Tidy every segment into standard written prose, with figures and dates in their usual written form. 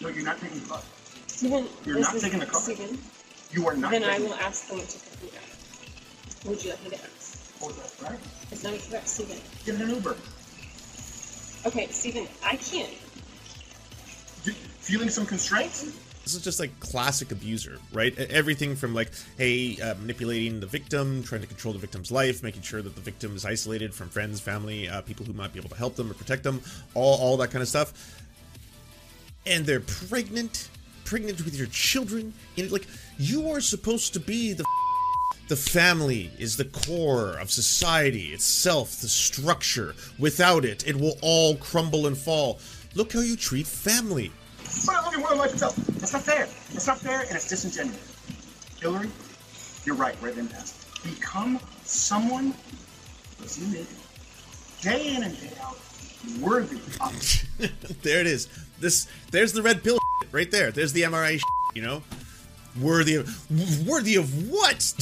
So you're not taking the bus. You're not taking the car. Steven, you are not then taking I will it. Ask them what to pick me up. Would you like me to ask? Oh, that's right. It's not about Steven. Give it an Uber. Okay, Steven, I can't. Feeling some constraints? This is just like classic abuser, right? Everything from like, hey, manipulating the victim, trying to control the victim's life, making sure that the victim is isolated from friends, family, people who might be able to help them or protect them, all that kind of stuff. And they're pregnant with your children. And like, you are supposed to be the family is the core of society itself, the structure. Without it, it will all crumble and fall. Look how you treat family. It's not fair. It's not fair, and it's disingenuous. Hillary, you're right in the past. Become someone that's unique, day in and day out, worthy of it. There it is. There's the red pill shit right there. There's the MRI shit, you know? Worthy of what?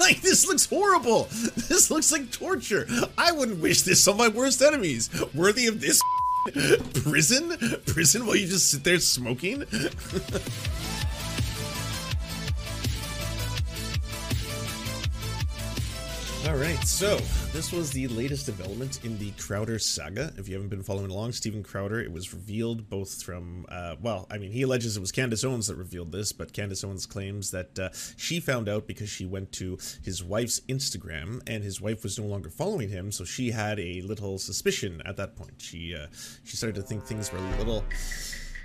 Like, this looks horrible. This looks like torture. I wouldn't wish this on my worst enemies. Worthy of this shit? Prison? Prison while you just sit there smoking? Alright, so this was the latest development in the Crowder saga. If you haven't been following along, Steven Crowder, it was revealed both from, he alleges it was Candace Owens that revealed this, but Candace Owens claims that she found out because she went to his wife's Instagram, and his wife was no longer following him, so she had a little suspicion at that point. She started to think things were a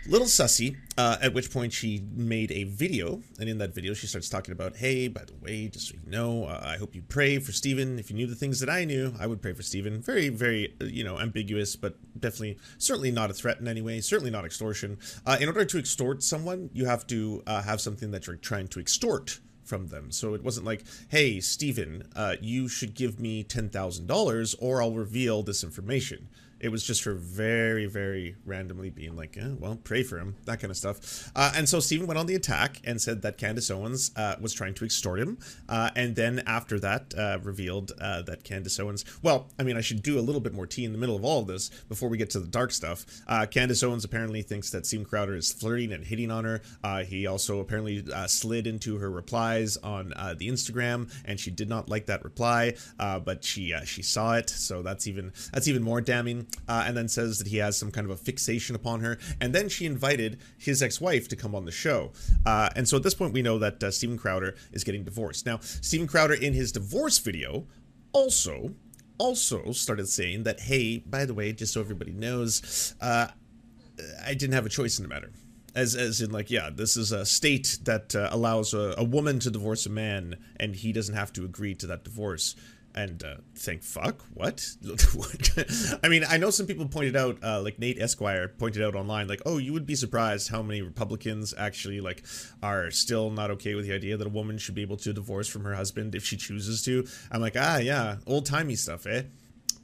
little sussy, at which point she made a video, and in that video she starts talking about, hey, by the way, just so you know, I hope you pray for Steven. If you knew the things that I knew, I would pray for Steven. Very, very, ambiguous, but definitely, certainly not a threat in any way, certainly not extortion. In order to extort someone, you have to have something that you're trying to extort from them. So it wasn't like, hey, Steven, you should give me $10,000 or I'll reveal this information. It was just her very, very randomly being like, pray for him, that kind of stuff. And so Steven went on the attack and said that Candace Owens was trying to extort him. And then after that, revealed that Candace Owens... Well, I mean, I should do a little bit more tea in the middle of all of this before we get to the dark stuff. Candace Owens apparently thinks that Steven Crowder is flirting and hitting on her. He also apparently slid into her replies on the Instagram, and she did not like that reply, but she saw it, so that's even more damning. And then says that he has some kind of a fixation upon her. And then she invited his ex-wife to come on the show. And so at this point, we know that Steven Crowder is getting divorced. Now, Steven Crowder in his divorce video also started saying that, hey, by the way, just so everybody knows, I didn't have a choice in the matter. As in, like, yeah, this is a state that allows a woman to divorce a man, and he doesn't have to agree to that divorce. And think, fuck, what? I mean, I know some people pointed out, like Nate Esquire pointed out online, like, oh, you would be surprised how many Republicans actually, like, are still not okay with the idea that a woman should be able to divorce from her husband if she chooses to. I'm like, ah, yeah, old-timey stuff, eh?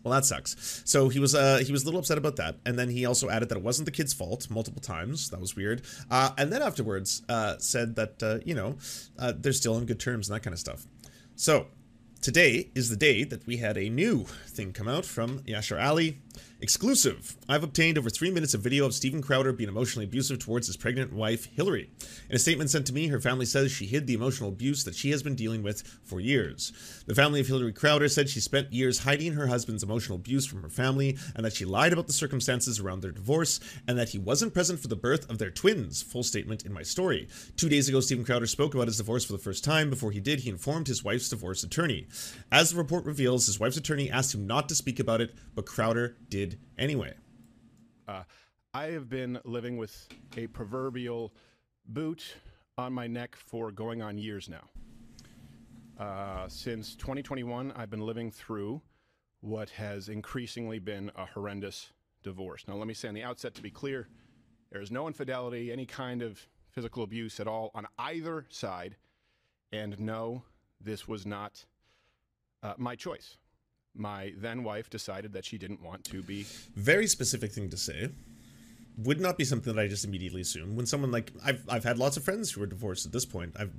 Well, that sucks. So he was a little upset about that, and then he also added that it wasn't the kid's fault multiple times. That was weird. And then afterwards said that, they're still on good terms and that kind of stuff. So... today is the day that we had a new thing come out from Yashar Ali. Exclusive. I've obtained over 3 minutes of video of Steven Crowder being emotionally abusive towards his pregnant wife, Hillary. In a statement sent to me, her family says she hid the emotional abuse that she has been dealing with for years. The family of Hillary Crowder said she spent years hiding her husband's emotional abuse from her family, and that she lied about the circumstances around their divorce, and that he wasn't present for the birth of their twins. Full statement in my story. 2 days ago, Steven Crowder spoke about his divorce for the first time. Before he did, he informed his wife's divorce attorney. As the report reveals, his wife's attorney asked him not to speak about it, but Crowder did anyway. I have been living with a proverbial boot on my neck for going on years now. Since 2021, I've been living through what has increasingly been a horrendous divorce. Now, let me say on the outset, to be clear, there is no infidelity, any kind of physical abuse at all on either side. And no, this was not my choice. My then wife decided that she didn't want to be... Very specific thing to say. Would not be something that I just immediately assume. When someone like... I've had lots of friends who were divorced at this point. I've,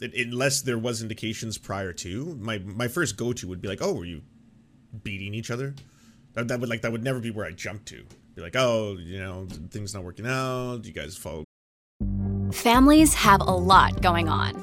unless there was indications prior to, my first go-to would be like, oh, were you beating each other? That would never be where I jumped to. Be like, oh, things not working out. You guys follow Families have a lot going on.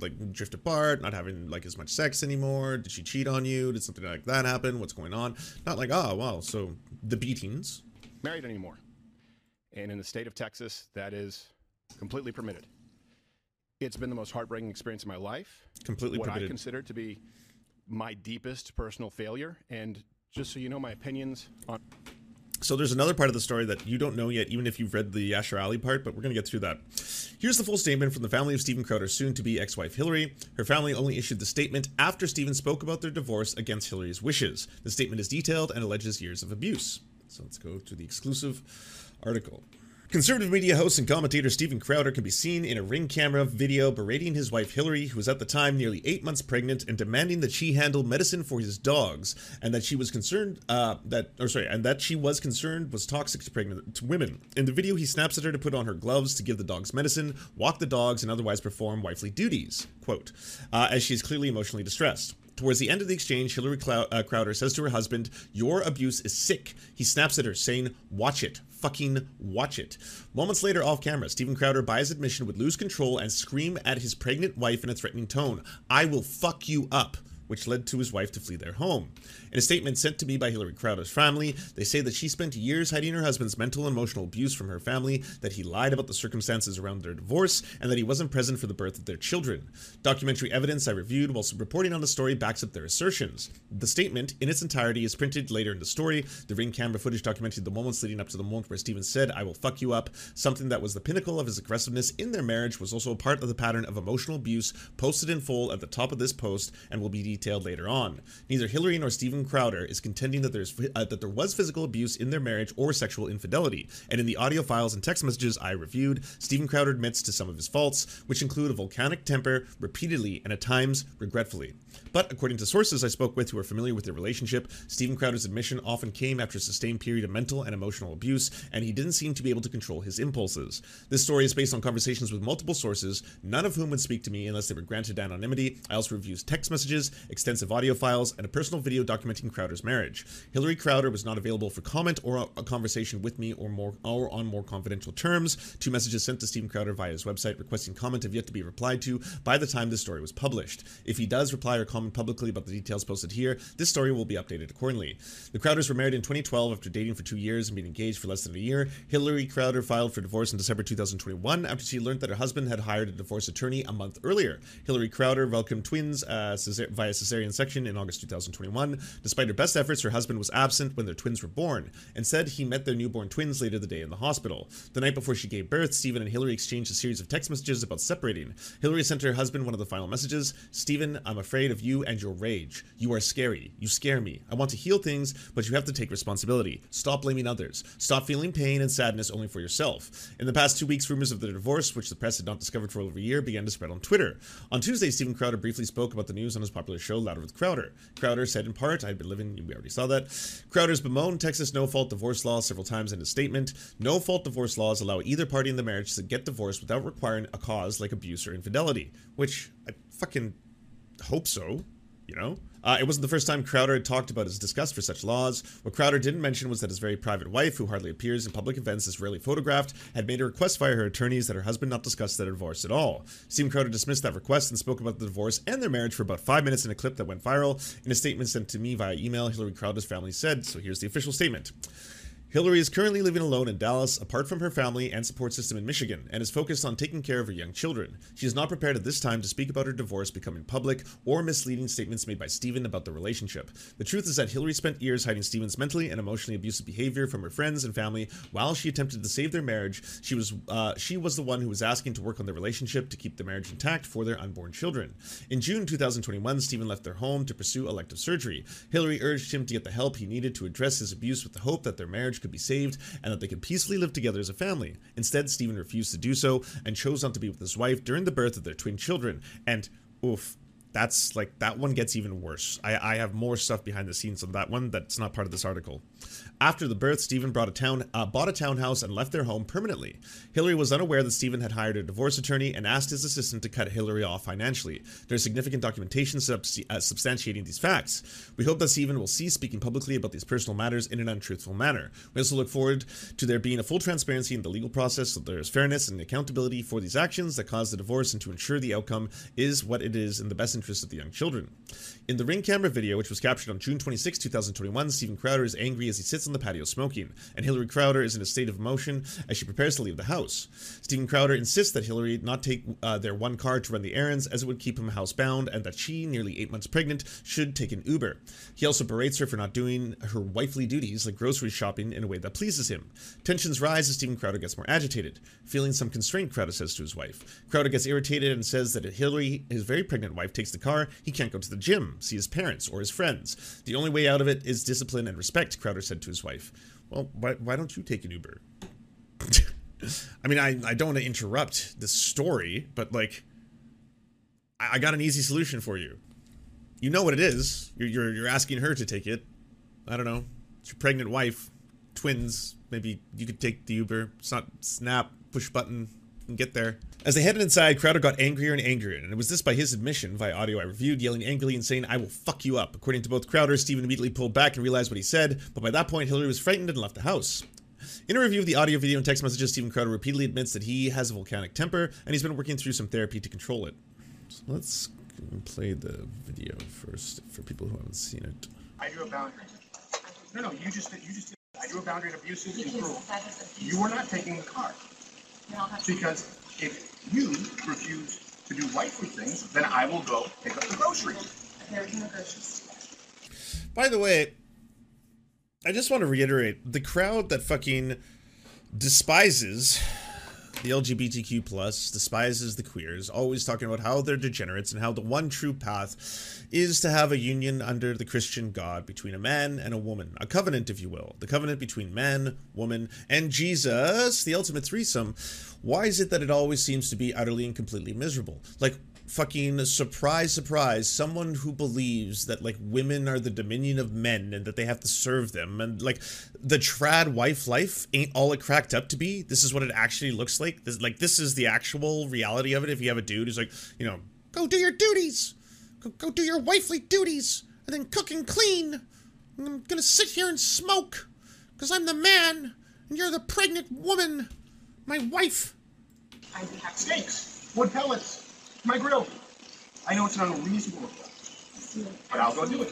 Like, drift apart, not having, like, as much sex anymore, did she cheat on you, did something like that happen, what's going on? Not like, oh, wow, so the beatings. Married anymore. And in the state of Texas, that is completely permitted. It's been the most heartbreaking experience of my life. Completely what permitted. What I consider to be my deepest personal failure, and just so you know, my opinions on... So there's another part of the story that you don't know yet, even if you've read the Yashar Ali part, but we're going to get through that. Here's the full statement from the family of Steven Crowder's soon-to-be ex-wife Hillary. Her family only issued the statement after Steven spoke about their divorce against Hillary's wishes. The statement is detailed and alleges years of abuse. So let's go to the exclusive article. Conservative media host and commentator Steven Crowder can be seen in a Ring camera video berating his wife Hillary, who was at the time nearly 8 months pregnant, and demanding that she handle medicine for his dogs, and that she was concerned was toxic to pregnant women. In the video, he snaps at her to put on her gloves to give the dogs medicine, walk the dogs, and otherwise perform wifely duties. Quote, as she is clearly emotionally distressed. Towards the end of the exchange, Hillary Crowder says to her husband, "Your abuse is sick." He snaps at her, saying, "Watch it. Fucking watch it." Moments later, off camera, Steven Crowder, by his admission, would lose control and scream at his pregnant wife in a threatening tone, "I will fuck you up," which led to his wife to flee their home. In a statement sent to me by Hillary Crowder's family, they say that she spent years hiding her husband's mental and emotional abuse from her family, that he lied about the circumstances around their divorce, and that he wasn't present for the birth of their children. Documentary evidence I reviewed whilst reporting on the story backs up their assertions. The statement, in its entirety, is printed later in the story. The Ring camera footage documented the moments leading up to the moment where Steven said, "I will fuck you up." Something that was the pinnacle of his aggressiveness in their marriage was also a part of the pattern of emotional abuse, posted in full at the top of this post and will be detailed later on. Neither Hillary nor Steven Crowder is contending that there was physical abuse in their marriage or sexual infidelity, and in the audio files and text messages I reviewed, Steven Crowder admits to some of his faults, which include a volcanic temper, repeatedly and at times regretfully. But according to sources I spoke with who are familiar with their relationship, Steven Crowder's admission often came after a sustained period of mental and emotional abuse, and he didn't seem to be able to control his impulses. This story is based on conversations with multiple sources, none of whom would speak to me unless they were granted anonymity. I also reviewed text messages, extensive audio files, and a personal video documenting Crowder's marriage. Hillary Crowder was not available for comment or a conversation with me or on more confidential terms. 2 messages sent to Steven Crowder via his website requesting comment have yet to be replied to by the time this story was published. If he does reply or comment publicly about the details posted here, this story will be updated accordingly. The Crowders were married in 2012 after dating for 2 years and being engaged for less than a year. Hillary Crowder filed for divorce in December 2021 after she learned that her husband had hired a divorce attorney a month earlier. Hillary Crowder welcomed twins via cesarean section in August 2021. Despite her best efforts, her husband was absent when their twins were born. Instead, he met their newborn twins later the day in the hospital. The night before she gave birth, Steven and Hillary exchanged a series of text messages about separating. Hillary sent her husband one of the final messages: "Steven, I'm afraid of you and your rage. You are scary. You scare me. I want to heal things, but you have to take responsibility. Stop blaming others. Stop feeling pain and sadness only for yourself." In the past 2 weeks, rumors of their divorce, which the press had not discovered for over a year, began to spread on Twitter. On Tuesday, Steven Crowder briefly spoke about the news on his popular show Louder with Crowder. Crowder said in part, we already saw that. Crowder's bemoaned Texas no-fault divorce law several times in his statement. No-fault divorce laws allow either party in the marriage to get divorced without requiring a cause like abuse or infidelity, which I fucking hope so, you know? It wasn't the first time Crowder had talked about his disgust for such laws. What Crowder didn't mention was that his very private wife, who hardly appears in public events, is rarely photographed, had made a request via her attorneys that her husband not discuss their divorce at all. Steven Crowder dismissed that request and spoke about the divorce and their marriage for about 5 minutes in a clip that went viral. In a statement sent to me via email, Hillary Crowder's family said, so here's the official statement. Hillary is currently living alone in Dallas, apart from her family and support system in Michigan, and is focused on taking care of her young children. She is not prepared at this time to speak about her divorce becoming public or misleading statements made by Steven about the relationship. The truth is that Hillary spent years hiding Steven's mentally and emotionally abusive behavior from her friends and family while she attempted to save their marriage. She was the one who was asking to work on the relationship to keep the marriage intact for their unborn children. In June 2021, Steven left their home to pursue elective surgery. Hillary urged him to get the help he needed to address his abuse with the hope that their marriage could be saved and that they could peacefully live together as a family. Instead, Steven refused to do so and chose not to be with his wife during the birth of their twin children. And oof, that's like, that one gets even worse. I have more stuff behind the scenes on that one that's not part of this article. After the birth, Steven bought a townhouse and left their home permanently. Hillary was unaware that Steven had hired a divorce attorney and asked his assistant to cut Hillary off financially. There's significant documentation substantiating these facts. We hope that Steven will cease speaking publicly about these personal matters in an untruthful manner. We also look forward to there being a full transparency in the legal process so there is fairness and accountability for these actions that caused the divorce and to ensure the outcome is what it is in the best interest of the young children. In the Ring camera video, which was captured on June 26, 2021, Steven Crowder is angry as he sits on the patio smoking, and Hillary Crowder is in a state of emotion as she prepares to leave the house. Steven Crowder insists that Hillary not take their one car to run the errands as it would keep him housebound, and that she, nearly 8 months pregnant, should take an Uber. He also berates her for not doing her wifely duties like grocery shopping in a way that pleases him. Tensions rise as Steven Crowder gets more agitated. Feeling some constraint, Crowder says to his wife. Crowder gets irritated and says that if Hillary, his very pregnant wife, takes the car, he can't go to the gym, see his parents, or his friends. The only way out of it is discipline and respect, Crowder said to his wife. Well, why don't you take an Uber? I mean, I don't want to interrupt this story, but like, I got an easy solution for you. You know what it is. You're asking her to take it. I don't know. It's your pregnant wife, twins. Maybe you could take the Uber. It's not snap, push button, and get there. As they headed inside, Crowder got angrier and angrier, and it was this by his admission, via audio I reviewed, yelling angrily and saying, "I will fuck you up." According to both Crowder, Steven immediately pulled back and realized what he said, but by that point, Hillary was frightened and left the house. In a review of the audio, video, and text messages, Steven Crowder repeatedly admits that he has a volcanic temper, and he's been working through some therapy to control it. So let's play the video first, for people who haven't seen it. I drew a boundary. No, you just did. I drew a boundary of abusive and cruel. You were not taking the car. Because if you refuse to do rightful things, then I will go pick up the groceries. By the way, I just want to reiterate, the crowd that fucking despises the LGBTQ+, despises the queers, always talking about how they're degenerates and how the one true path is to have a union under the Christian God between a man and a woman. A covenant, if you will. The covenant between man, woman, and Jesus, the ultimate threesome. Why is it that it always seems to be utterly and completely miserable? Like, fucking surprise, surprise, someone who believes that, like, women are the dominion of men and that they have to serve them, and, like, the trad wife life ain't all it cracked up to be. This is what it actually looks like. This is the actual reality of it. If you have a dude who's like, you know, go do your duties, go do your wifely duties, and then cook and clean, and I'm gonna sit here and smoke, because I'm the man, and you're the pregnant woman, my wife. I have steaks, wood pellets, my grill. I know it's an unreasonable request, but I'll go do it.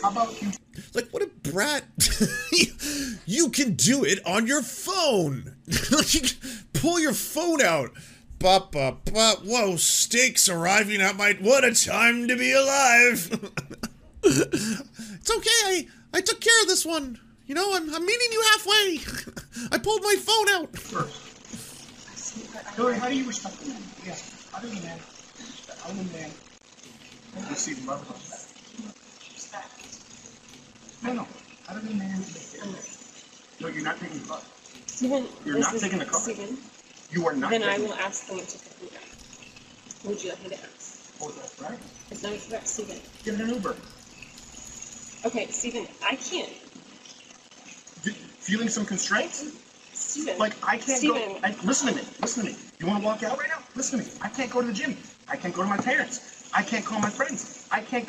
How about you? Like, what a brat. You can do it on your phone. Like, you can pull your phone out. Ba ba ba. Whoa, steaks arriving at my... What a time to be alive. It's okay. I took care of this one. You know, I'm meeting you halfway. I pulled my phone out. First. Hillary, how do you respect the man? Yes. I'm a man. I'm a man. I receive love and respect. No. I don't mean man. No, you're not taking the car. Steven, you're not taking the car. Steven, you are not taking the car. Then I will ask someone to pick me up. Would you like me to ask? Oh, that's right. It's not about Steven. Give it an Uber. Okay, Steven, I can't. Feeling some constraints? Steven, like, I can't go. Listen to me. You want to walk out right now? Listen to me. I can't go to the gym. I can't go to my parents. I can't call my friends. I can't.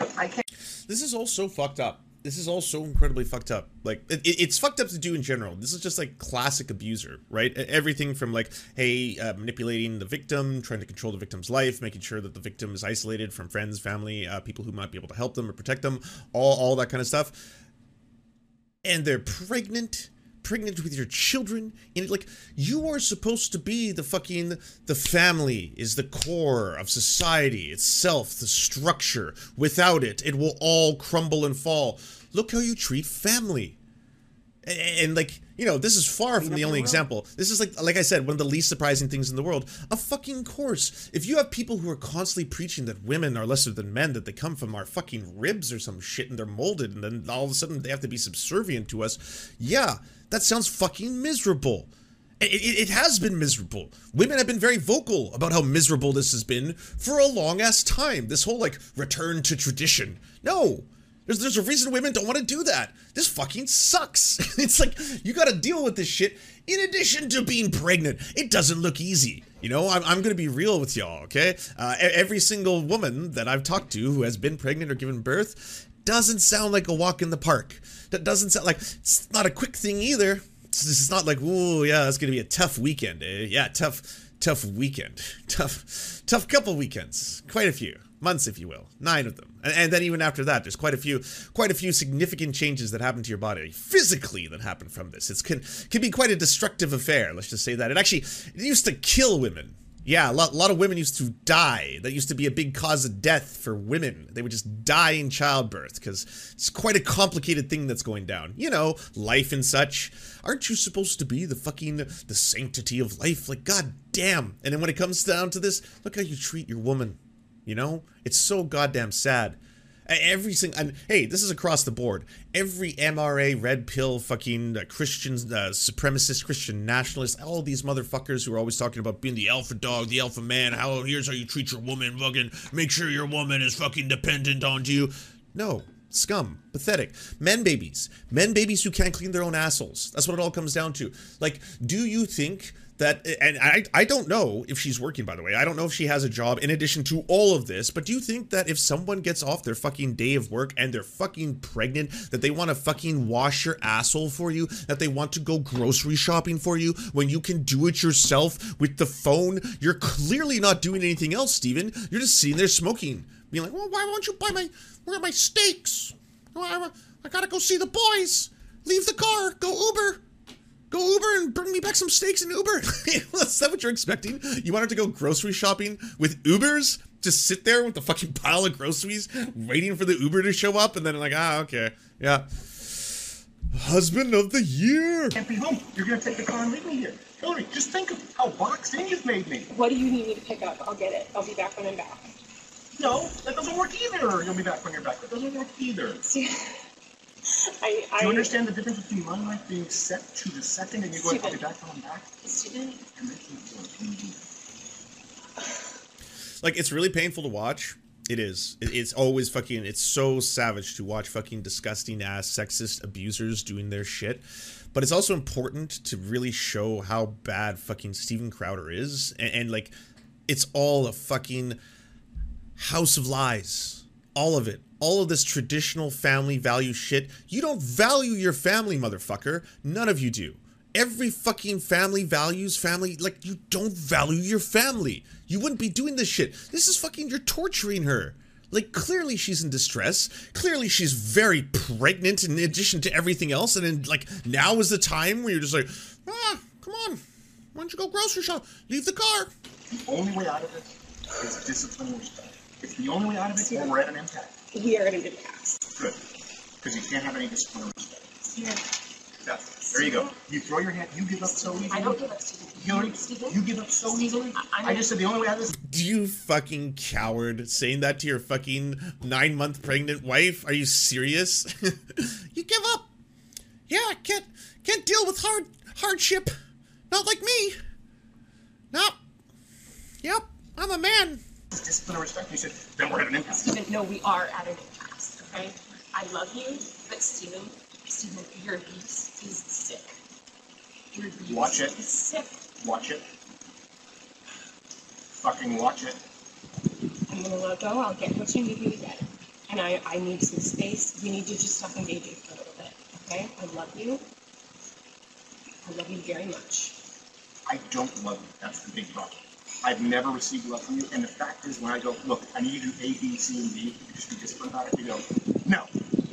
This is all so fucked up. This is all so incredibly fucked up. Like, it's fucked up to do in general. This is just, like, classic abuser, right? Everything from, like, hey, manipulating the victim, trying to control the victim's life, making sure that the victim is isolated from friends, family, people who might be able to help them or protect them, all that kind of stuff. And they're pregnant with your children, and like, you are supposed to be the fucking, the family is the core of society itself, the structure. Without it, it will all crumble and fall. Look how you treat family. And like, you know, this is far from the only example. This is like I said, one of the least surprising things in the world. A fucking course. If you have people who are constantly preaching that women are lesser than men, that they come from our fucking ribs or some shit, and they're molded, and then all of a sudden they have to be subservient to us, yeah, that sounds fucking miserable. It has been miserable. Women have been very vocal about how miserable this has been for a long ass time. This whole like return to tradition. No, there's a reason women don't want to do that. This fucking sucks. It's like you got to deal with this shit. In addition to being pregnant, it doesn't look easy. You know, I'm going to be real with y'all, okay? Every single woman that I've talked to who has been pregnant or given birth doesn't sound like a walk in the park. That doesn't sound like, it's not a quick thing either. It's not like, ooh, yeah, it's going to be a tough weekend, eh? Yeah, tough weekend. Tough couple weekends. Quite a few. Months, if you will. 9 of them. And then even after that, there's quite a few significant changes that happen to your body, physically, that happen from this. It can be quite a destructive affair, let's just say that. It used to kill women. Yeah, a lot of women used to die. That used to be a big cause of death for women. They would just die in childbirth, because it's quite a complicated thing that's going down. You know, life and such. Aren't you supposed to be the sanctity of life? Like, goddamn. And then when it comes down to this, look how you treat your woman. You know, it's so goddamn sad. And hey, this is across the board. Every MRA, red pill, fucking Christian, supremacist, Christian nationalist, all these motherfuckers who are always talking about being the alpha dog, the alpha man, here's how you treat your woman, fucking make sure your woman is fucking dependent on you. No. Scum. Pathetic. Men babies. Men babies who can't clean their own assholes. That's what it all comes down to. Like, do you think that, and I don't know if she's working, by the way. I don't know if she has a job in addition to all of this, but do you think that if someone gets off their fucking day of work and they're fucking pregnant, that they want to fucking wash your asshole for you? That they want to go grocery shopping for you when you can do it yourself with the phone? You're clearly not doing anything else, Steven. You're just sitting there smoking. Being like, well, why won't you buy my steaks? I gotta go see the boys. Leave the car. Go Uber and bring me back some steaks in Uber. Is that what you're expecting? You want her to go grocery shopping with Ubers? Just sit there with the fucking pile of groceries waiting for the Uber to show up, and then like, ah, okay, yeah. Husband of the year. Can't be home. You're gonna take the car and leave me here. Hillary, just think of how boxed in you've made me. What do you need me to pick up? I'll get it. I'll be back when I'm back. No, that doesn't work either. You'll be back when you're back. That doesn't work either. See, do you understand the difference between my life being set to the second and you going, I'll be back when I'm back? Steven. Like, it's really painful to watch. It is. It's always fucking, it's so savage to watch fucking disgusting ass sexist abusers doing their shit. But it's also important to really show how bad fucking Steven Crowder is. And like, it's all a fucking house of lies. All of it. All of this traditional family value shit. You don't value your family, motherfucker. None of you do. Every fucking family values family. Like, you don't value your family. You wouldn't be doing this shit. This is fucking, you're torturing her. Like, clearly she's in distress. Clearly she's very pregnant in addition to everything else. And then, like, now is the time where you're just like, ah, come on. Why don't you go grocery shop? Leave the car. The only way out of this is discipline. It's the only way out of it, or we're at an impact. We are at an impact. Good. Because you can't have any discipline or respect. Yeah. There you go. You throw your hand, you give up so easily. I don't give up, Steven. You give up so easily. I just said the only way out of this. Do you fucking coward saying that to your fucking 9-month pregnant wife? Are you serious? You give up. Yeah, I can't deal with hardship. Not like me. No. Yep, I'm a man. Discipline and respect. You said, then we're at an impasse. Steven, no, we are at an impasse, okay? I love you, but Steven, your abuse is sick. Your abuse is sick. Watch it. Fucking watch it. I'm gonna let go. I'll get what you need me to get. And I need some space. You need to just fucking baby for a little bit, okay? I love you. I love you very much. I don't love you. That's the big problem. I've never received love from you, and the fact is when I go, look, I need you to do A, B, C, and D, you can just be disciplined about it, you go, no.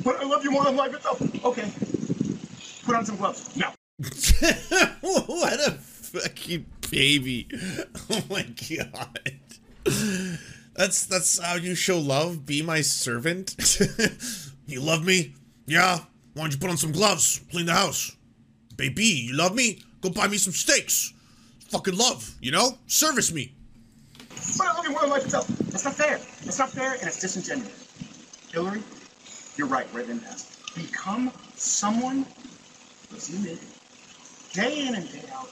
But I love you more than life itself. Okay. Put on some gloves. No. What a fucking baby. Oh my god. That's how you show love? Be my servant? You love me? Yeah. Why don't you put on some gloves? Clean the house. Baby, you love me? Go buy me some steaks. Fucking love, you know? Service me. But I love you more than life itself. That's not fair. It's not fair, and it's disingenuous. Hillary, you're right. We're at an impasse. Become someone who's unique, day in and day out,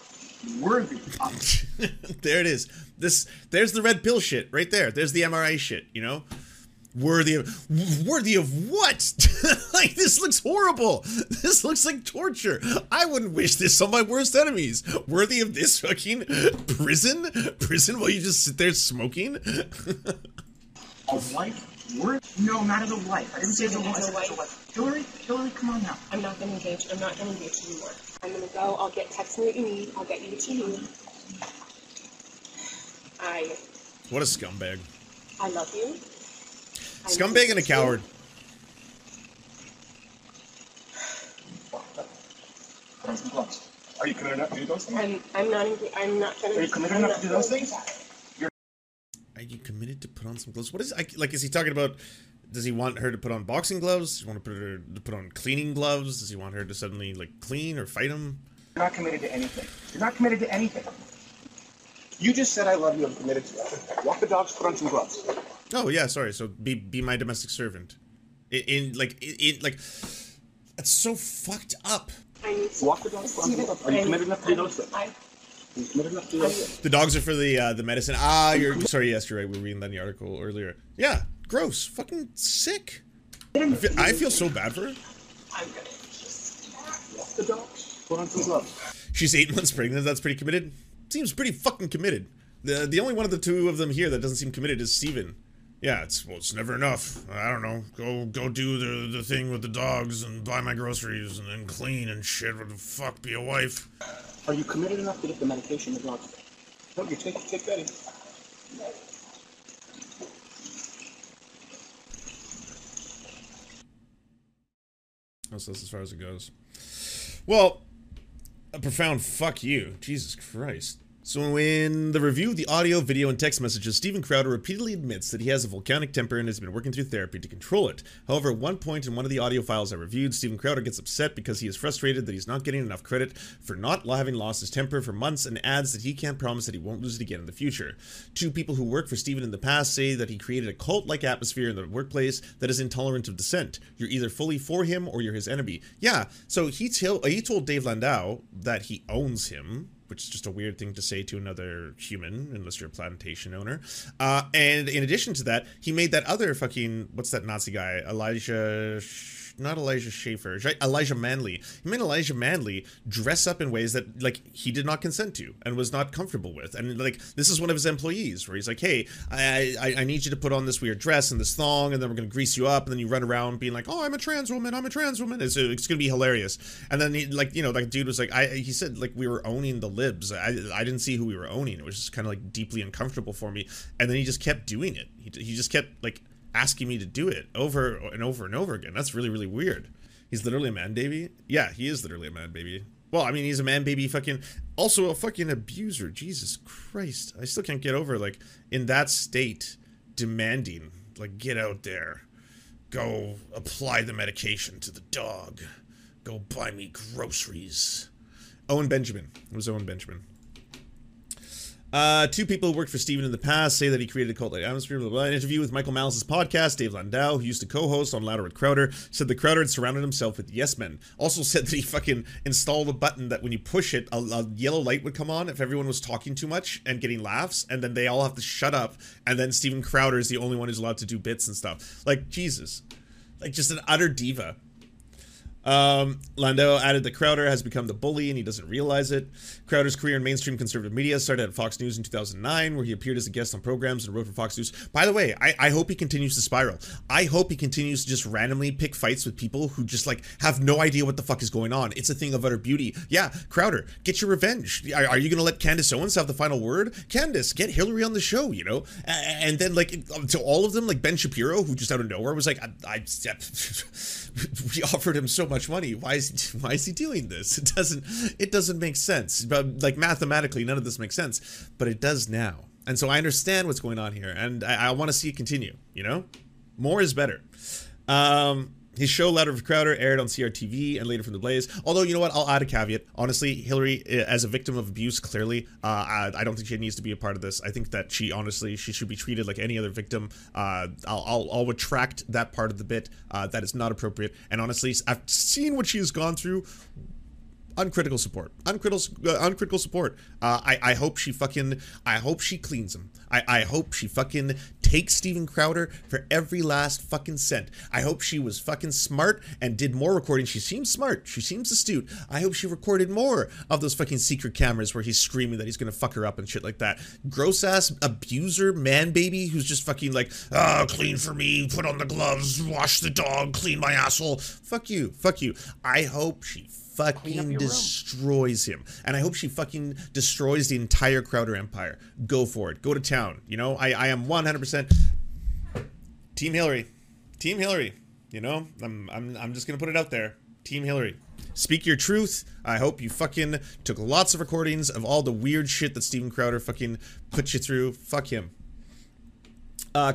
worthy of it. There it is. There's the red pill shit right there. There's the MRI shit, you know? Worthy of what? Like, this looks horrible. This looks like torture. I wouldn't wish this on my worst enemies. Worthy of this fucking prison? Prison while you just sit there smoking? Of life? Worth? No, not of the life. I didn't say the wife. Hillary, come on now. I'm not going to engage. I'm not going to engage anymore. I'm going to go. I'll get text me what you need. I'll get you what you need. What a scumbag. I love you. Scumbag and a coward. Are you committed enough to do those things? Are you committed enough to do those things? Are you committed to put on some gloves? What is like? Is he talking about? Does he want her to put on boxing gloves? Does he want her to put on cleaning gloves? Does he want her to suddenly like clean or fight him? You're not committed to anything. You're not committed to anything. You just said I love you. I'm committed to it. Walk the dogs. Put on some gloves. Oh yeah, sorry. So be my domestic servant. Like that's so fucked up. Walk the dogs. Are you committed enough to those things? The dogs are for the medicine. Ah, you're sorry. Yes, you're right. We were reading that in the article earlier. Yeah, gross. Fucking sick. I feel so bad for her. I'm gonna just walk the dogs. Put on some gloves. She's 8 months pregnant. That's pretty committed. Seems pretty fucking committed. The only one of the two of them here that doesn't seem committed is Steven. Yeah, it's never enough. I don't know. Go do the thing with the dogs and buy my groceries and then clean and shit. What the fuck? Be a wife. Are you committed enough to get the medication the dogs? No, you take Betty. That's as far as it goes. Well, a profound fuck you. Jesus Christ. So in the review, the audio, video, and text messages, Steven Crowder repeatedly admits that he has a volcanic temper and has been working through therapy to control it. However, at one point in one of the audio files I reviewed, Steven Crowder gets upset because he is frustrated that he's not getting enough credit for not having lost his temper for months and adds that he can't promise that he won't lose it again in the future. Two people who worked for Steven in the past say that he created a cult-like atmosphere in the workplace that is intolerant of dissent. You're either fully for him or you're his enemy. Yeah, so he told Dave Landau that he owns him, which is just a weird thing to say to another human, unless you're a plantation owner. And in addition to that, he made that other fucking, what's that Nazi guy? Elijah Manley. He made Elijah Manley dress up in ways that, like, he did not consent to and was not comfortable with. And, like, this is one of his employees where he's like, hey, I need you to put on this weird dress and this thong, and then we're going to grease you up, and then you run around being like, oh, I'm a trans woman. It's going to be hilarious. And then, that dude was like, he said, like, we were owning the libs. I didn't see who we were owning. It was just kind of, like, deeply uncomfortable for me. And then he just kept doing it. He just kept, like, asking me to do it over and over and over again. That's really, really weird. He's literally a man baby. Yeah, he is literally a man baby. Well, I mean, he's a man baby fucking, also a fucking abuser. Jesus Christ. I still can't get over, like, in that state, demanding, like, get out there. Go apply the medication to the dog. Go buy me groceries. Owen Benjamin. It was Owen Benjamin. Two people who worked for Steven in the past say that he created a cult-like atmosphere. Blah, blah, blah. An interview with Michael Malice's podcast, Dave Landau, who used to co-host on Louder with Crowder, said that Crowder had surrounded himself with yes-men. Also said that he fucking installed a button that when you push it, a yellow light would come on if everyone was talking too much and getting laughs, and then they all have to shut up, and then Steven Crowder is the only one who's allowed to do bits and stuff. Like, Jesus. Like, just an utter diva. Landau added that Crowder has become the bully and he doesn't realize it. Crowder's career in mainstream conservative media started at Fox News in 2009, where he appeared as a guest on programs and wrote for Fox News. By the way, I hope he continues to spiral. I hope he continues to just randomly pick fights with people who just, like, have no idea what the fuck is going on. It's a thing of utter beauty. Yeah, Crowder, get your revenge. Are you going to let Candace Owens have the final word? Candace, get Hillary on the show, you know? And then, like, to all of them, like Ben Shapiro, who just out of nowhere was like, we offered him so much money. Why is he doing this? It doesn't make sense. But, like, mathematically, none of this makes sense. But it does now. And so I understand what's going on here. And I want to see it continue, you know? More is better. His show, Louder with Crowder, aired on CRTV and later from The Blaze. Although, you know what? I'll add a caveat. Honestly, Hillary, as a victim of abuse, clearly, I don't think she needs to be a part of this. I think that she should be treated like any other victim. I'll retract that part of the bit. That is not appropriate. And honestly, I've seen what she's gone through. Uncritical support. Uncritical support. I hope she fucking... I hope she cleans him. I hope she fucking takes Steven Crowder for every last fucking cent. I hope she was fucking smart and did more recording. She seems smart. She seems astute. I hope she recorded more of those fucking secret cameras where he's screaming that he's gonna fuck her up and shit like that. Gross-ass abuser man-baby who's just fucking like, ah, oh, clean for me, put on the gloves, wash the dog, clean my asshole. Fuck you. Fuck you. I hope she fucking destroys him. And I hope she fucking destroys the entire Crowder empire. Go for it. Go to town. You know, I am 100% Team Hillary. Team Hillary. You know, I'm just gonna put it out there. Team Hillary. Speak your truth. I hope you fucking took lots of recordings of all the weird shit that Steven Crowder fucking put you through. Fuck him.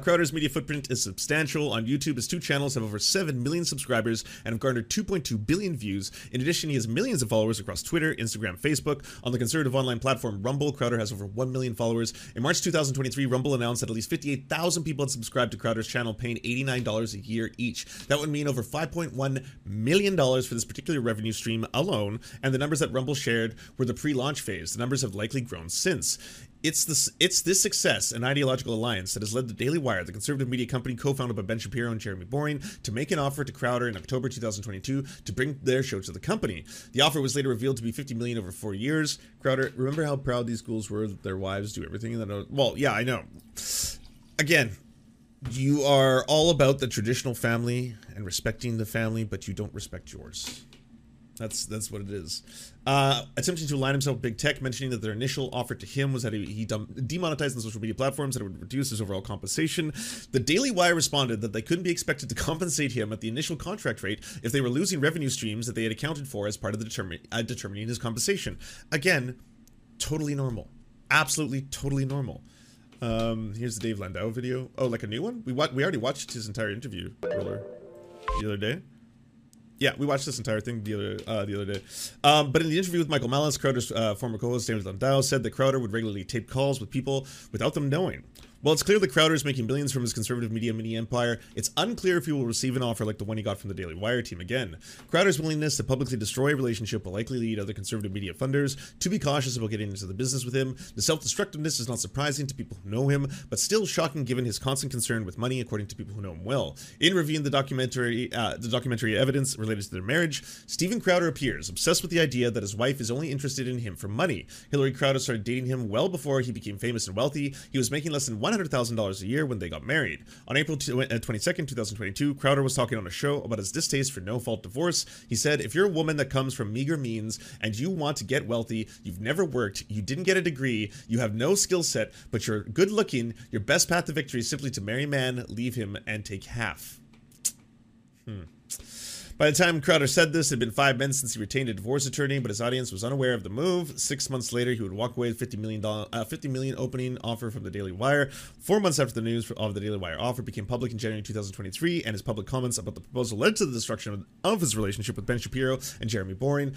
Crowder's media footprint is substantial. On YouTube, his two channels have over 7 million subscribers and have garnered 2.2 billion views. In addition, he has millions of followers across Twitter, Instagram, Facebook. On the conservative online platform Rumble, Crowder has over 1 million followers. In March 2023, Rumble announced that at least 58,000 people had subscribed to Crowder's channel, paying $89 a year each. That would mean over $5.1 million for this particular revenue stream alone, and the numbers that Rumble shared were the pre-launch phase. The numbers have likely grown since. It's this success and ideological alliance that has led The Daily Wire, the conservative media company co-founded by Ben Shapiro and Jeremy Boring, to make an offer to Crowder in October 2022 to bring their show to the company. The offer was later revealed to be $50 million over 4 years. Crowder, remember how proud these ghouls were that their wives do everything? Well, yeah, I know. Again, you are all about the traditional family and respecting the family, but you don't respect yours. That's what it is. Attempting to align himself with big tech, mentioning that their initial offer to him was that he demonetized on social media platforms, that it would reduce his overall compensation. The Daily Wire responded that they couldn't be expected to compensate him at the initial contract rate if they were losing revenue streams that they had accounted for as part of the determining his compensation. Again, totally normal. Absolutely totally normal. Here's the Dave Landau video. Oh, like a new one? We already watched his entire interview the other day. Yeah, we watched this entire thing the other day. But in the interview with Michael Malice, Crowder's former co-host James Lundell said that Crowder would regularly tape calls with people without them knowing. While it's clear that Crowder is making billions from his conservative media mini-empire, it's unclear if he will receive an offer like the one he got from the Daily Wire team again. Crowder's willingness to publicly destroy a relationship will likely lead other conservative media funders to be cautious about getting into the business with him. The self-destructiveness is not surprising to people who know him, but still shocking given his constant concern with money, according to people who know him well. In reviewing the documentary evidence related to their marriage, Steven Crowder appears obsessed with the idea that his wife is only interested in him for money. Hillary Crowder started dating him well before he became famous and wealthy. He was making less than $100,000 a year when they got married. On April 22nd, 2022, Crowder was talking on a show about his distaste for no-fault divorce. He said, "If you're a woman that comes from meager means and you want to get wealthy, you've never worked, you didn't get a degree, you have no skill set, but you're good-looking, your best path to victory is simply to marry man, leave him, and take half." By the time Crowder said this, it had been 5 months since he retained a divorce attorney, but his audience was unaware of the move. 6 months later, he would walk away with $50 million opening offer from the Daily Wire. 4 months after the news of the Daily Wire offer became public in January 2023, and his public comments about the proposal led to the destruction of his relationship with Ben Shapiro and Jeremy Boring,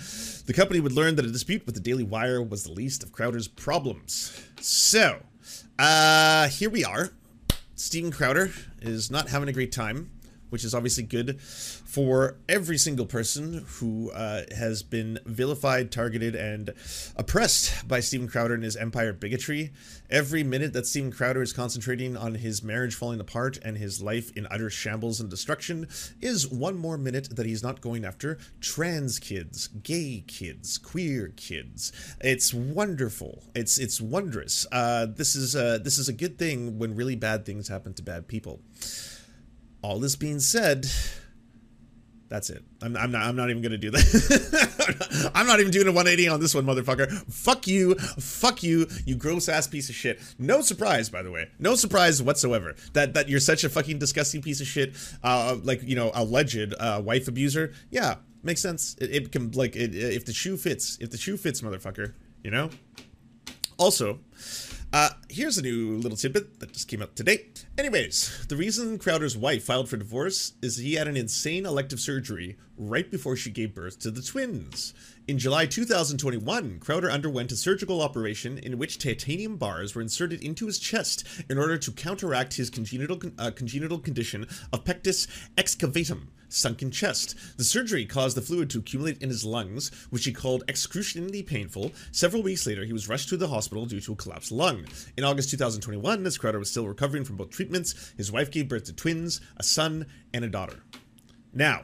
the company would learn that a dispute with the Daily Wire was the least of Crowder's problems. So, here we are. Steven Crowder is not having a great time, which is obviously good for every single person who has been vilified, targeted, and oppressed by Steven Crowder and his empire bigotry. Every minute that Steven Crowder is concentrating on his marriage falling apart and his life in utter shambles and destruction is one more minute that he's not going after trans kids, gay kids, queer kids. It's wonderful. It's wondrous. This is a good thing when really bad things happen to bad people. All this being said, that's it. I'm not even gonna do that. I'm not even doing a 180 on this one, motherfucker. Fuck you, you gross ass piece of shit. No surprise, by the way, no surprise whatsoever that you're such a fucking disgusting piece of shit. Like, you know, alleged wife abuser. Yeah, makes sense. It can, like, if the shoe fits, motherfucker. You know. Also, here's a new little tidbit that just came out today. Anyways, the reason Crowder's wife filed for divorce is he had an insane elective surgery right before she gave birth to the twins. In July 2021, Crowder underwent a surgical operation in which titanium bars were inserted into his chest in order to counteract his congenital condition of pectus excavatum, sunken chest. The surgery caused the fluid to accumulate in his lungs, which he called excruciatingly painful. Several weeks later, he was rushed to the hospital due to a collapsed lung. In August 2021, as Crowder was still recovering from both treatments, his wife gave birth to twins, a son, and a daughter. Now,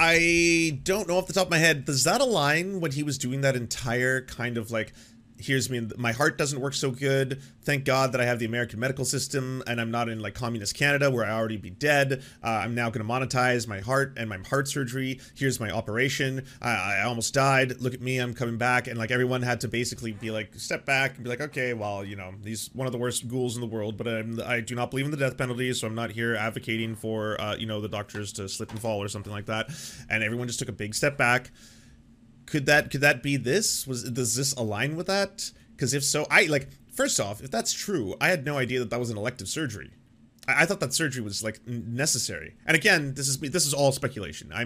I don't know off the top of my head, does that align when he was doing that entire kind of like, here's me, my heart doesn't work so good, thank God that I have the American medical system and I'm not in like communist Canada where I already be dead, I'm now going to monetize my heart and my heart surgery, here's my operation, I almost died, look at me, I'm coming back, and like everyone had to basically be like, step back and be like, okay, well, you know, he's one of the worst ghouls in the world, but I do not believe in the death penalty, so I'm not here advocating for, you know, the doctors to slip and fall or something like that, and everyone just took a big step back. Could that be this? Does this align with that? Because if so, first off, if that's true, I had no idea that that was an elective surgery. I thought that surgery was like necessary. And again, this is all speculation. I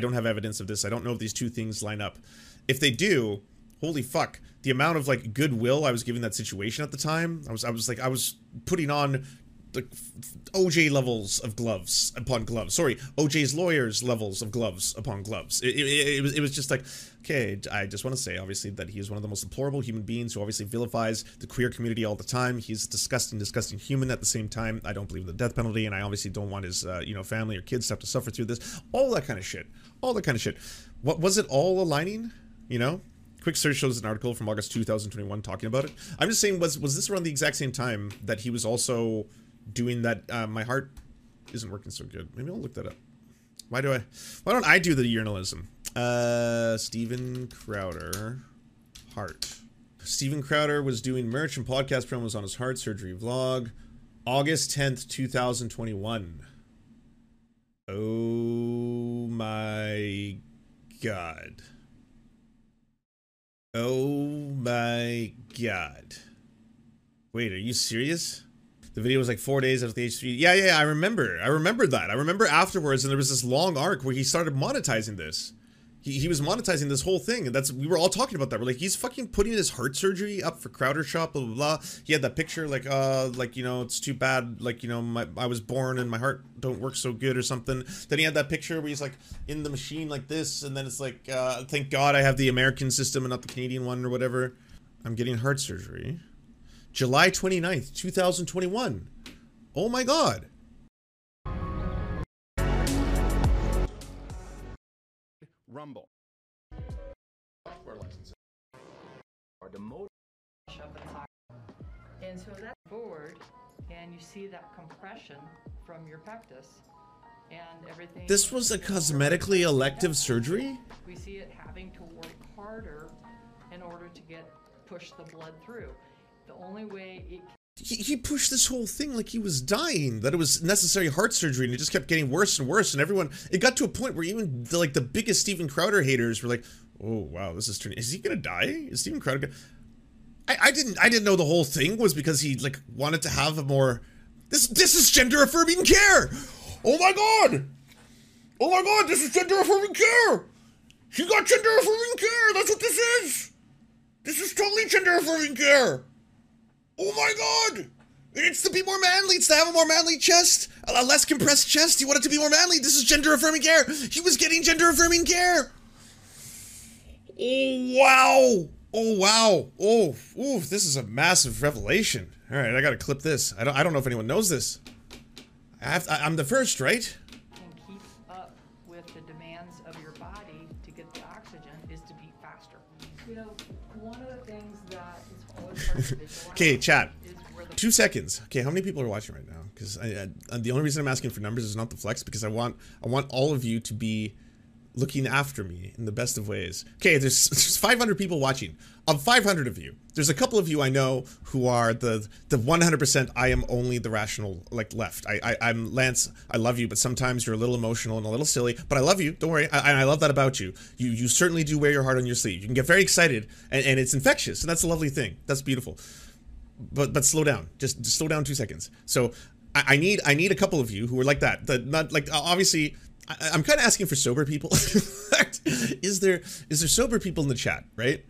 don't have evidence of this. I don't know if these two things line up. If they do, holy fuck, the amount of like goodwill I was giving that situation at the time. I was putting on like OJ levels of gloves upon gloves. Sorry, OJ's lawyers levels of gloves upon gloves. It was just like, okay, I just want to say, obviously, that he is one of the most deplorable human beings who obviously vilifies the queer community all the time. He's a disgusting, disgusting human at the same time. I don't believe in the death penalty, and I obviously don't want his, you know, family or kids to have to suffer through this. All that kind of shit. All that kind of shit. What was it all aligning? You know? Quick search shows an article from August 2021 talking about it. I'm just saying, was this around the exact same time that he was also doing that, my heart isn't working so good. Maybe I'll look that up. Why don't I do the journalism? Steven Crowder, heart. Steven Crowder was doing merch and podcast promos on his heart surgery vlog. August 10th, 2021. Oh my God. Oh my God. Wait, are you serious? The video was like 4 days after the H3. Yeah, I remember. I remember that. I remember afterwards, and there was this long arc where he started monetizing this. He was monetizing this whole thing, and we were all talking about that. We're like, he's fucking putting his heart surgery up for Crowder Shop, blah, blah, blah. He had that picture like, you know, it's too bad, like, you know, I was born and my heart don't work so good or something. Then he had that picture where he's like in the machine like this, and then it's like, thank God I have the American system and not the Canadian one or whatever. I'm getting heart surgery. July 29th, 2021. Oh my God. Rumble. Software licenses are the motor. Shove the clock. And so that's forward, and you see that compression from your pectus and everything. This was a cosmetically elective surgery? We see it having to work harder in order to push the blood through. The only way he pushed this whole thing like he was dying, that it was necessary heart surgery, and it just kept getting worse and worse, and it got to a point where even the, like, the biggest Steven Crowder haters were like, oh wow, this is turning, is he gonna die? Is Steven Crowder gonna... I didn't know the whole thing was because he like wanted to have a more, this is gender affirming care. Oh my god, this is gender affirming care. He got gender affirming care. That's what this is. This is totally gender affirming care. Oh my God! It's to be more manly, it's to have a more manly chest, a less compressed chest, he wanted to be more manly, this is gender affirming care! He was getting gender affirming care! Oh wow! Oh wow! Oh, oof, this is a massive revelation. Alright, I gotta clip this. I don't know if anyone knows this. I'm the first, right? And keep up with the demands of your body to get the oxygen is to beat faster. You know, one of the things that is always hard to visualize. Okay, chat. 2 seconds. Okay, how many people are watching right now? Because the only reason I'm asking for numbers is not the flex, because I want all of you to be looking after me in the best of ways. Okay, there's 500 people watching. Of 500 of you, there's a couple of you I know who are the 100%. I am only the rational, like, left. I'm Lance. I love you, but sometimes you're a little emotional and a little silly. But I love you. Don't worry. I love that about you. You certainly do wear your heart on your sleeve. You can get very excited, and it's infectious, and that's a lovely thing. That's beautiful. But slow down. Just slow down 2 seconds. So I need a couple of you who are like that. Obviously. I'm kind of asking for sober people. Is there sober people in the chat, right?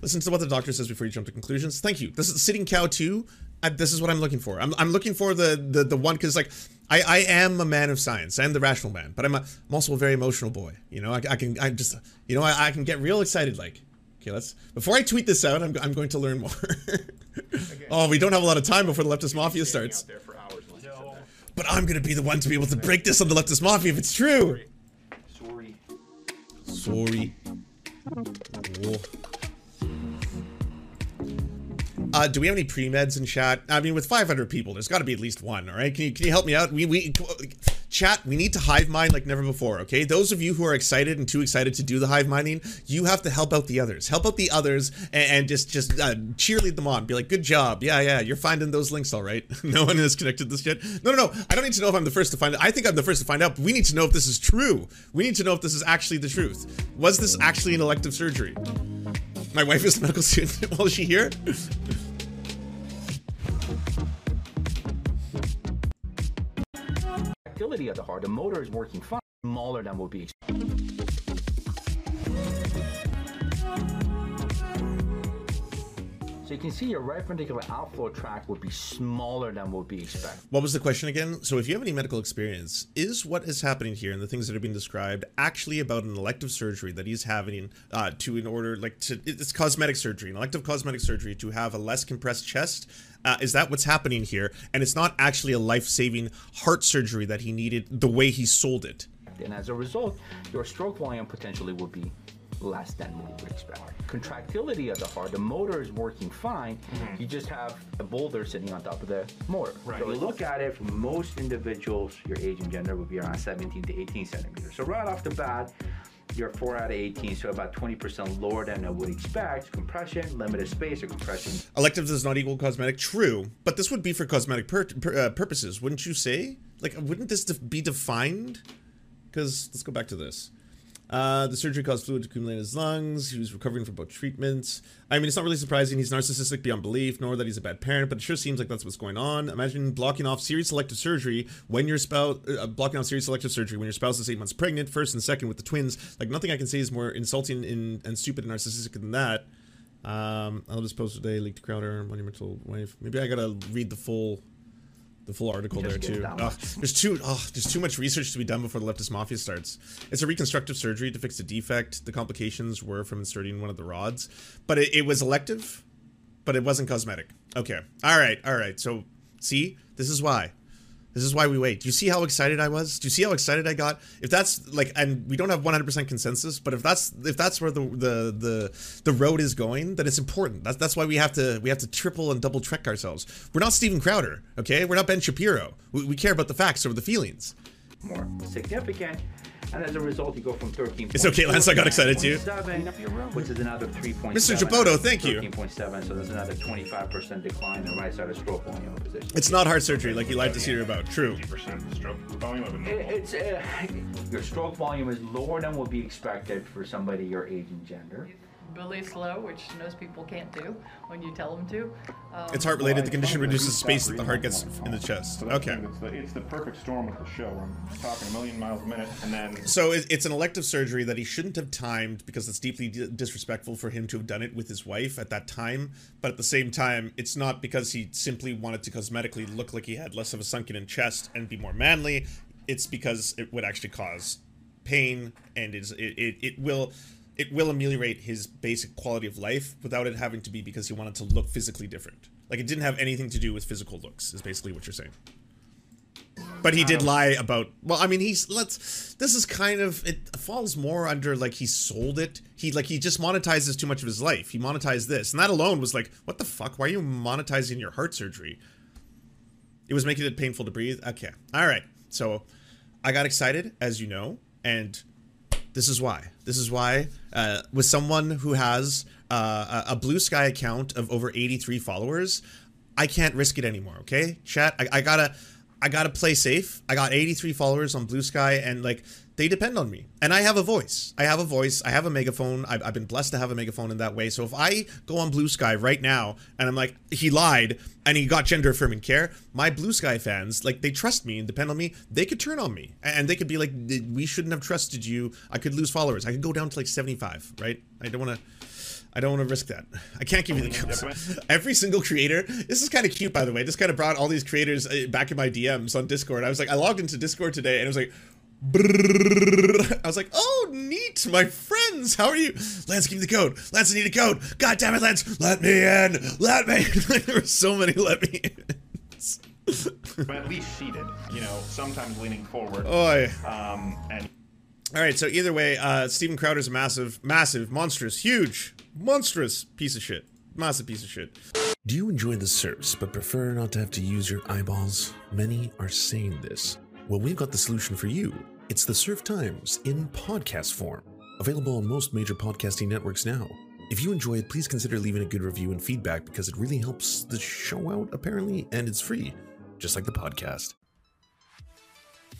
Listen to what the doctor says before you jump to conclusions. Thank you. This is Sitting Cow 2. This is what I'm looking for. I'm looking for the one, because like I am a man of science. I'm the rational man, but I'm also a very emotional boy. You know, I can get real excited. Like, okay, let's, before I tweet this out, I'm going to learn more. Oh, we don't have a lot of time before the leftist mafia starts. But I'm gonna be the one to be able to break this on the leftist mafia if it's true. Sorry. Whoa. Do we have any pre-meds in chat? I mean, with 500 people, there's got to be at least one, all right? Can you help me out? Chat, we need to hive mine like never before, okay? Those of you who are excited and too excited to do the hive mining, you have to help out the others. Help out the others and just cheerlead them on. Be like, good job. Yeah, yeah, you're finding those links, all right? No one has connected this yet. No, I don't need to know if I'm the first to find out. I think I'm the first to find out, but we need to know if this is true. We need to know if this is actually the truth. Was this actually an elective surgery? My wife is a medical student. Well, is she here? Activity of the heart, the motor is working fine. Smaller than will be. So you can see your right ventricular outflow tract would be smaller than would be expected. What was the question again? So if you have any medical experience, is what is happening here and the things that are being described actually about an elective surgery that he's having it's cosmetic surgery, an elective cosmetic surgery to have a less compressed chest? Is that what's happening here? And it's not actually a life-saving heart surgery that he needed the way he sold it. And as a result, your stroke volume potentially will be less than we would expect. Contractility of the heart, the motor is working fine, you just have a boulder sitting on top of the motor. Right. So look at it, for most individuals, your age and gender would be around 17 to 18 centimeters. So right off the bat, you're 4 out of 18, so about 20% lower than I would expect. Compression, limited space, or compression. Elective does not equal cosmetic, true, but this would be for cosmetic purposes, wouldn't you say? Like, wouldn't this be defined? Because, let's go back to this. The surgery caused fluid to accumulate in his lungs. He was recovering from both treatments. I mean, it's not really surprising he's narcissistic beyond belief, nor that he's a bad parent, but it sure seems like that's what's going on. Imagine blocking off serious elective surgery when your spouse, is 8 months pregnant, first and second with the twins. Like, nothing I can say is more insulting and stupid and narcissistic than that. I love this post today, leaked to Crowder, monumental wife. Maybe I gotta read the full article there too. There's too much research to be done before the leftist mafia starts. It's a reconstructive surgery to fix a defect. The complications were from inserting one of the rods, but it was elective, but it wasn't cosmetic. Okay. All right. So see, this is why we wait. Do you see how excited I was? Do you see how excited I got? If that's like, and we don't have 100% consensus, but if that's where the road is going, then it's important. That's why we have to triple and double check ourselves. We're not Steven Crowder, okay? We're not Ben Shapiro. We care about the facts over the feelings. More significant, and as a result, you go from 13. It's okay, Lance. I got excited too. Which is another 3.7. Mr. Jaboto, thank you. 13.7, so there's another 25% decline in right side of stroke volume. It's not heart surgery, like you lied to Cedar about. True. 50% stroke volume. Your stroke volume is lower than would be expected for somebody your age and gender. Belief's low, which most people can't do when you tell them to. It's heart related. The condition reduces space that the heart gets in the chest. So okay. It's the perfect storm of the show. I'm talking a million miles a minute, and then. So it's an elective surgery that he shouldn't have timed because it's deeply disrespectful for him to have done it with his wife at that time. But at the same time, it's not because he simply wanted to cosmetically look like he had less of a sunken-in chest and be more manly. It's because it would actually cause pain, and it will ameliorate his basic quality of life without it having to be because he wanted to look physically different. Like, it didn't have anything to do with physical looks, is basically what you're saying. But he did lie about, well, I mean, this is kind of, it falls more under, like, he sold it. He just monetizes too much of his life. He monetized this. And that alone was like, what the fuck? Why are you monetizing your heart surgery? It was making it painful to breathe. Okay. All right. So I got excited, as you know, and this is why. With someone who has a Blue Sky account of over 83 followers, I can't risk it anymore. Okay, chat. I gotta play safe. I got 83 followers on Blue Sky, and like They depend on me. And I have a voice. I have a voice. I have a megaphone. I've been blessed to have a megaphone in that way. So if I go on Blue Sky right now and I'm like, he lied and he got gender affirming care, my Blue Sky fans, like, they trust me and depend on me. They could turn on me and they could be like, we shouldn't have trusted you. I could lose followers. I could go down to like 75, right? I don't want to risk that. I can't give you the counts. Every single creator. This is kind of cute, by the way. This kind of brought all these creators back in my DMs on Discord. I was like, I logged into Discord today and it was like, I was like, oh, neat, my friends, how are you? Lance, give me the code. Lance, I need a code. God damn it, Lance, let me in. Let me in. Like, there were so many let me ins. But at least seated, you know, sometimes leaning forward. Oy. And all right, so either way, Steven Crowder's a massive, monstrous, huge, monstrous piece of shit. Massive piece of shit. Do you enjoy the service but prefer not to have to use your eyeballs? Many are saying this. Well, we've got the solution for you. It's the Surf Times in podcast form, available on most major podcasting networks now. If you enjoy it, please consider leaving a good review and feedback because it really helps the show out, apparently, and it's free, just like the podcast.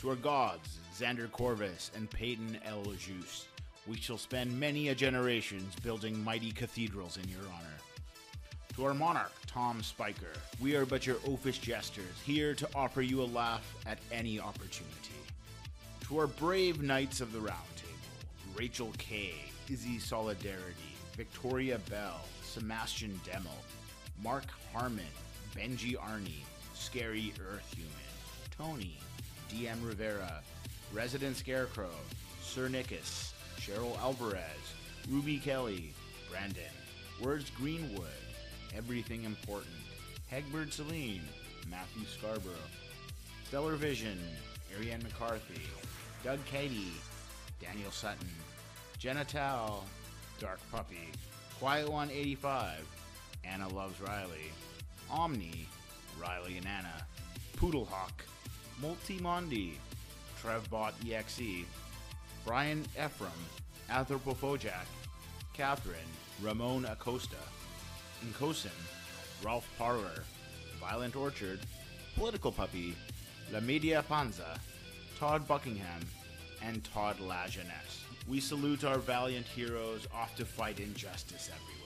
To our gods, Xander Corvus and Peyton L. Juste, we shall spend many a generations building mighty cathedrals in your honor. To our monarch, Tom Spiker, we are but your oafish jesters, here to offer you a laugh at any opportunity. To our brave knights of the Round Table, Rachel Kay, Izzy Solidarity, Victoria Bell, Sebastian Demmel, Mark Harmon, Benji Arney, Scary Earth Human, Tony, DM Rivera, Resident Scarecrow, Sir Nickus, Cheryl Alvarez, Ruby Kelly, Brandon, Words Greenwood, Everything Important, Hegbert Celine, Matthew Scarborough, Stellar Vision, Ariane McCarthy, Doug Cady, Daniel Sutton, Jenna Tal, Dark Puppy, Quiet 185, Anna Loves Riley, Omni, Riley and Anna, Poodlehawk, Multimondi, Trevbot EXE, Brian Ephraim, Anthropophojack, Catherine, Ramon Acosta, Nkosin, Ralph Parler, Violent Orchard, Political Puppy, La Media Panza, Todd Buckingham, and Todd Lajeunesse. We salute our valiant heroes off to fight injustice everywhere.